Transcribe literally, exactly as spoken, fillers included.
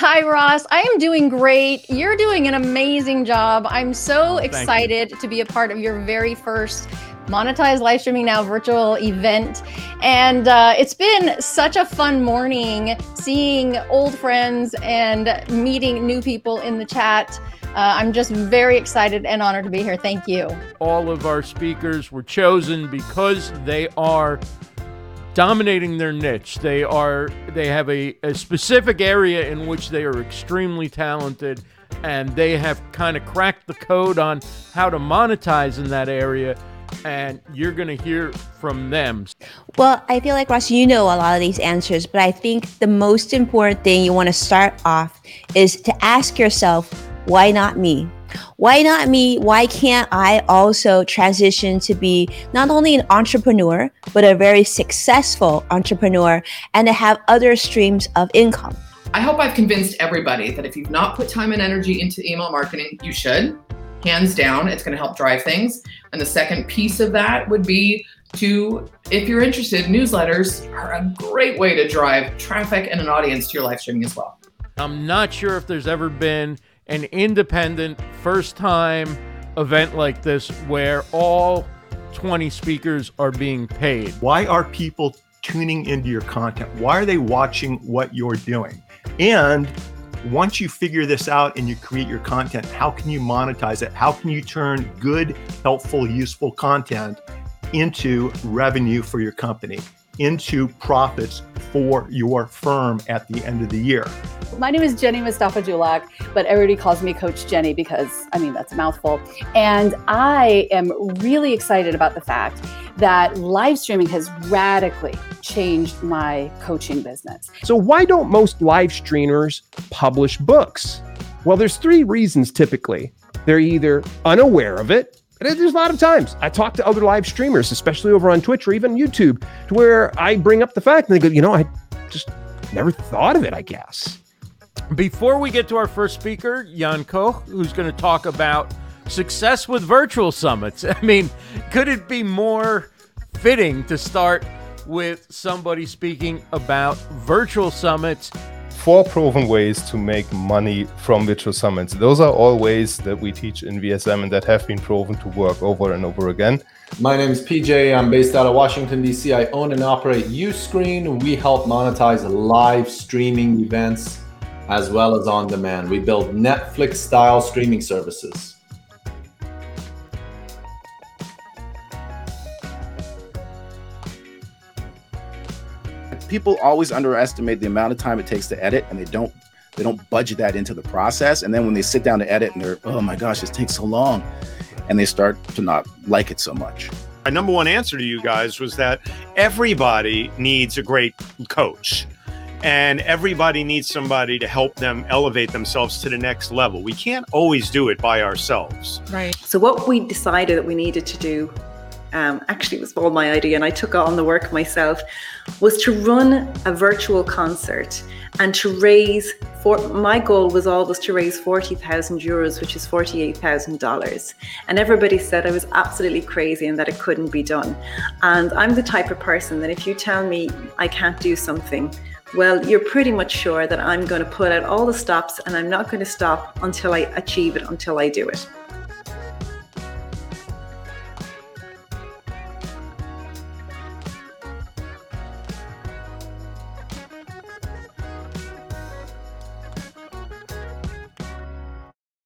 Hi, Ross. I am doing great. You're doing an amazing job. I'm so excited to be a part of your very first Monetized Live Streaming Now virtual event. And uh, it's been such a fun morning seeing old friends and meeting new people in the chat. Uh, I'm just very excited and honored to be here. Thank you. All of our speakers were chosen because they are dominating their niche. They are they have a, a specific area in which they are extremely talented, and they have kind of cracked the code on how to monetize in that area, and you're going to hear from them. Well, I feel like, Ross, you know a lot of these answers, but I think the most important thing you want to start off is to ask yourself, why not me? Why not me? Why can't I also transition to be not only an entrepreneur, but a very successful entrepreneur and to have other streams of income? I hope I've convinced everybody that if you've not put time and energy into email marketing, you should. Hands down, it's going to help drive things. And the second piece of that would be to, if you're interested, newsletters are a great way to drive traffic and an audience to your live streaming as well. I'm not sure if there's ever been an independent first-time event like this where all twenty speakers are being paid. Why are people tuning into your content? Why are they watching what you're doing? And once you figure this out and you create your content, how can you monetize it? How can you turn good, helpful, useful content into revenue for your company, into profits for your firm at the end of the year? My name is Jenny Mustafa Julak, but everybody calls me Coach Jennie because, I mean, that's a mouthful. And I am really excited about the fact that live streaming has radically changed my coaching business. So why don't most live streamers publish books? Well, there's three reasons typically. They're either unaware of it. And there's a lot of times I talk to other live streamers, especially over on Twitch or even YouTube, to where I bring up the fact and they go, you know, I just never thought of it, I guess. Before we get to our first speaker, Jan Koch, who's going to talk about success with virtual summits. I mean, could it be more fitting to start with somebody speaking about virtual summits? Four proven ways to make money from virtual summits. Those are all ways that we teach in V S M and that have been proven to work over and over again. My name is P J. I'm based out of Washington, D C. I own and operate UScreen. We help monetize live streaming events as well as on demand. We build Netflix-style streaming services. People always underestimate the amount of time it takes to edit, and they don't they don't budget that into the process. And then when they sit down to edit and they're, oh my gosh, this takes so long, and they start to not like it so much. My number one answer to you guys was that everybody needs a great coach, and everybody needs somebody to help them elevate themselves to the next level. We can't always do it by ourselves. Right. So what we decided that we needed to do, Um, actually it was all my idea and I took on the work myself, was to run a virtual concert and to raise, for, my goal was always to raise forty thousand euros, which is forty-eight thousand dollars. And everybody said I was absolutely crazy and that it couldn't be done. And I'm the type of person that if you tell me I can't do something, well, you're pretty much sure that I'm going to put out all the stops and I'm not going to stop until I achieve it, until I do it.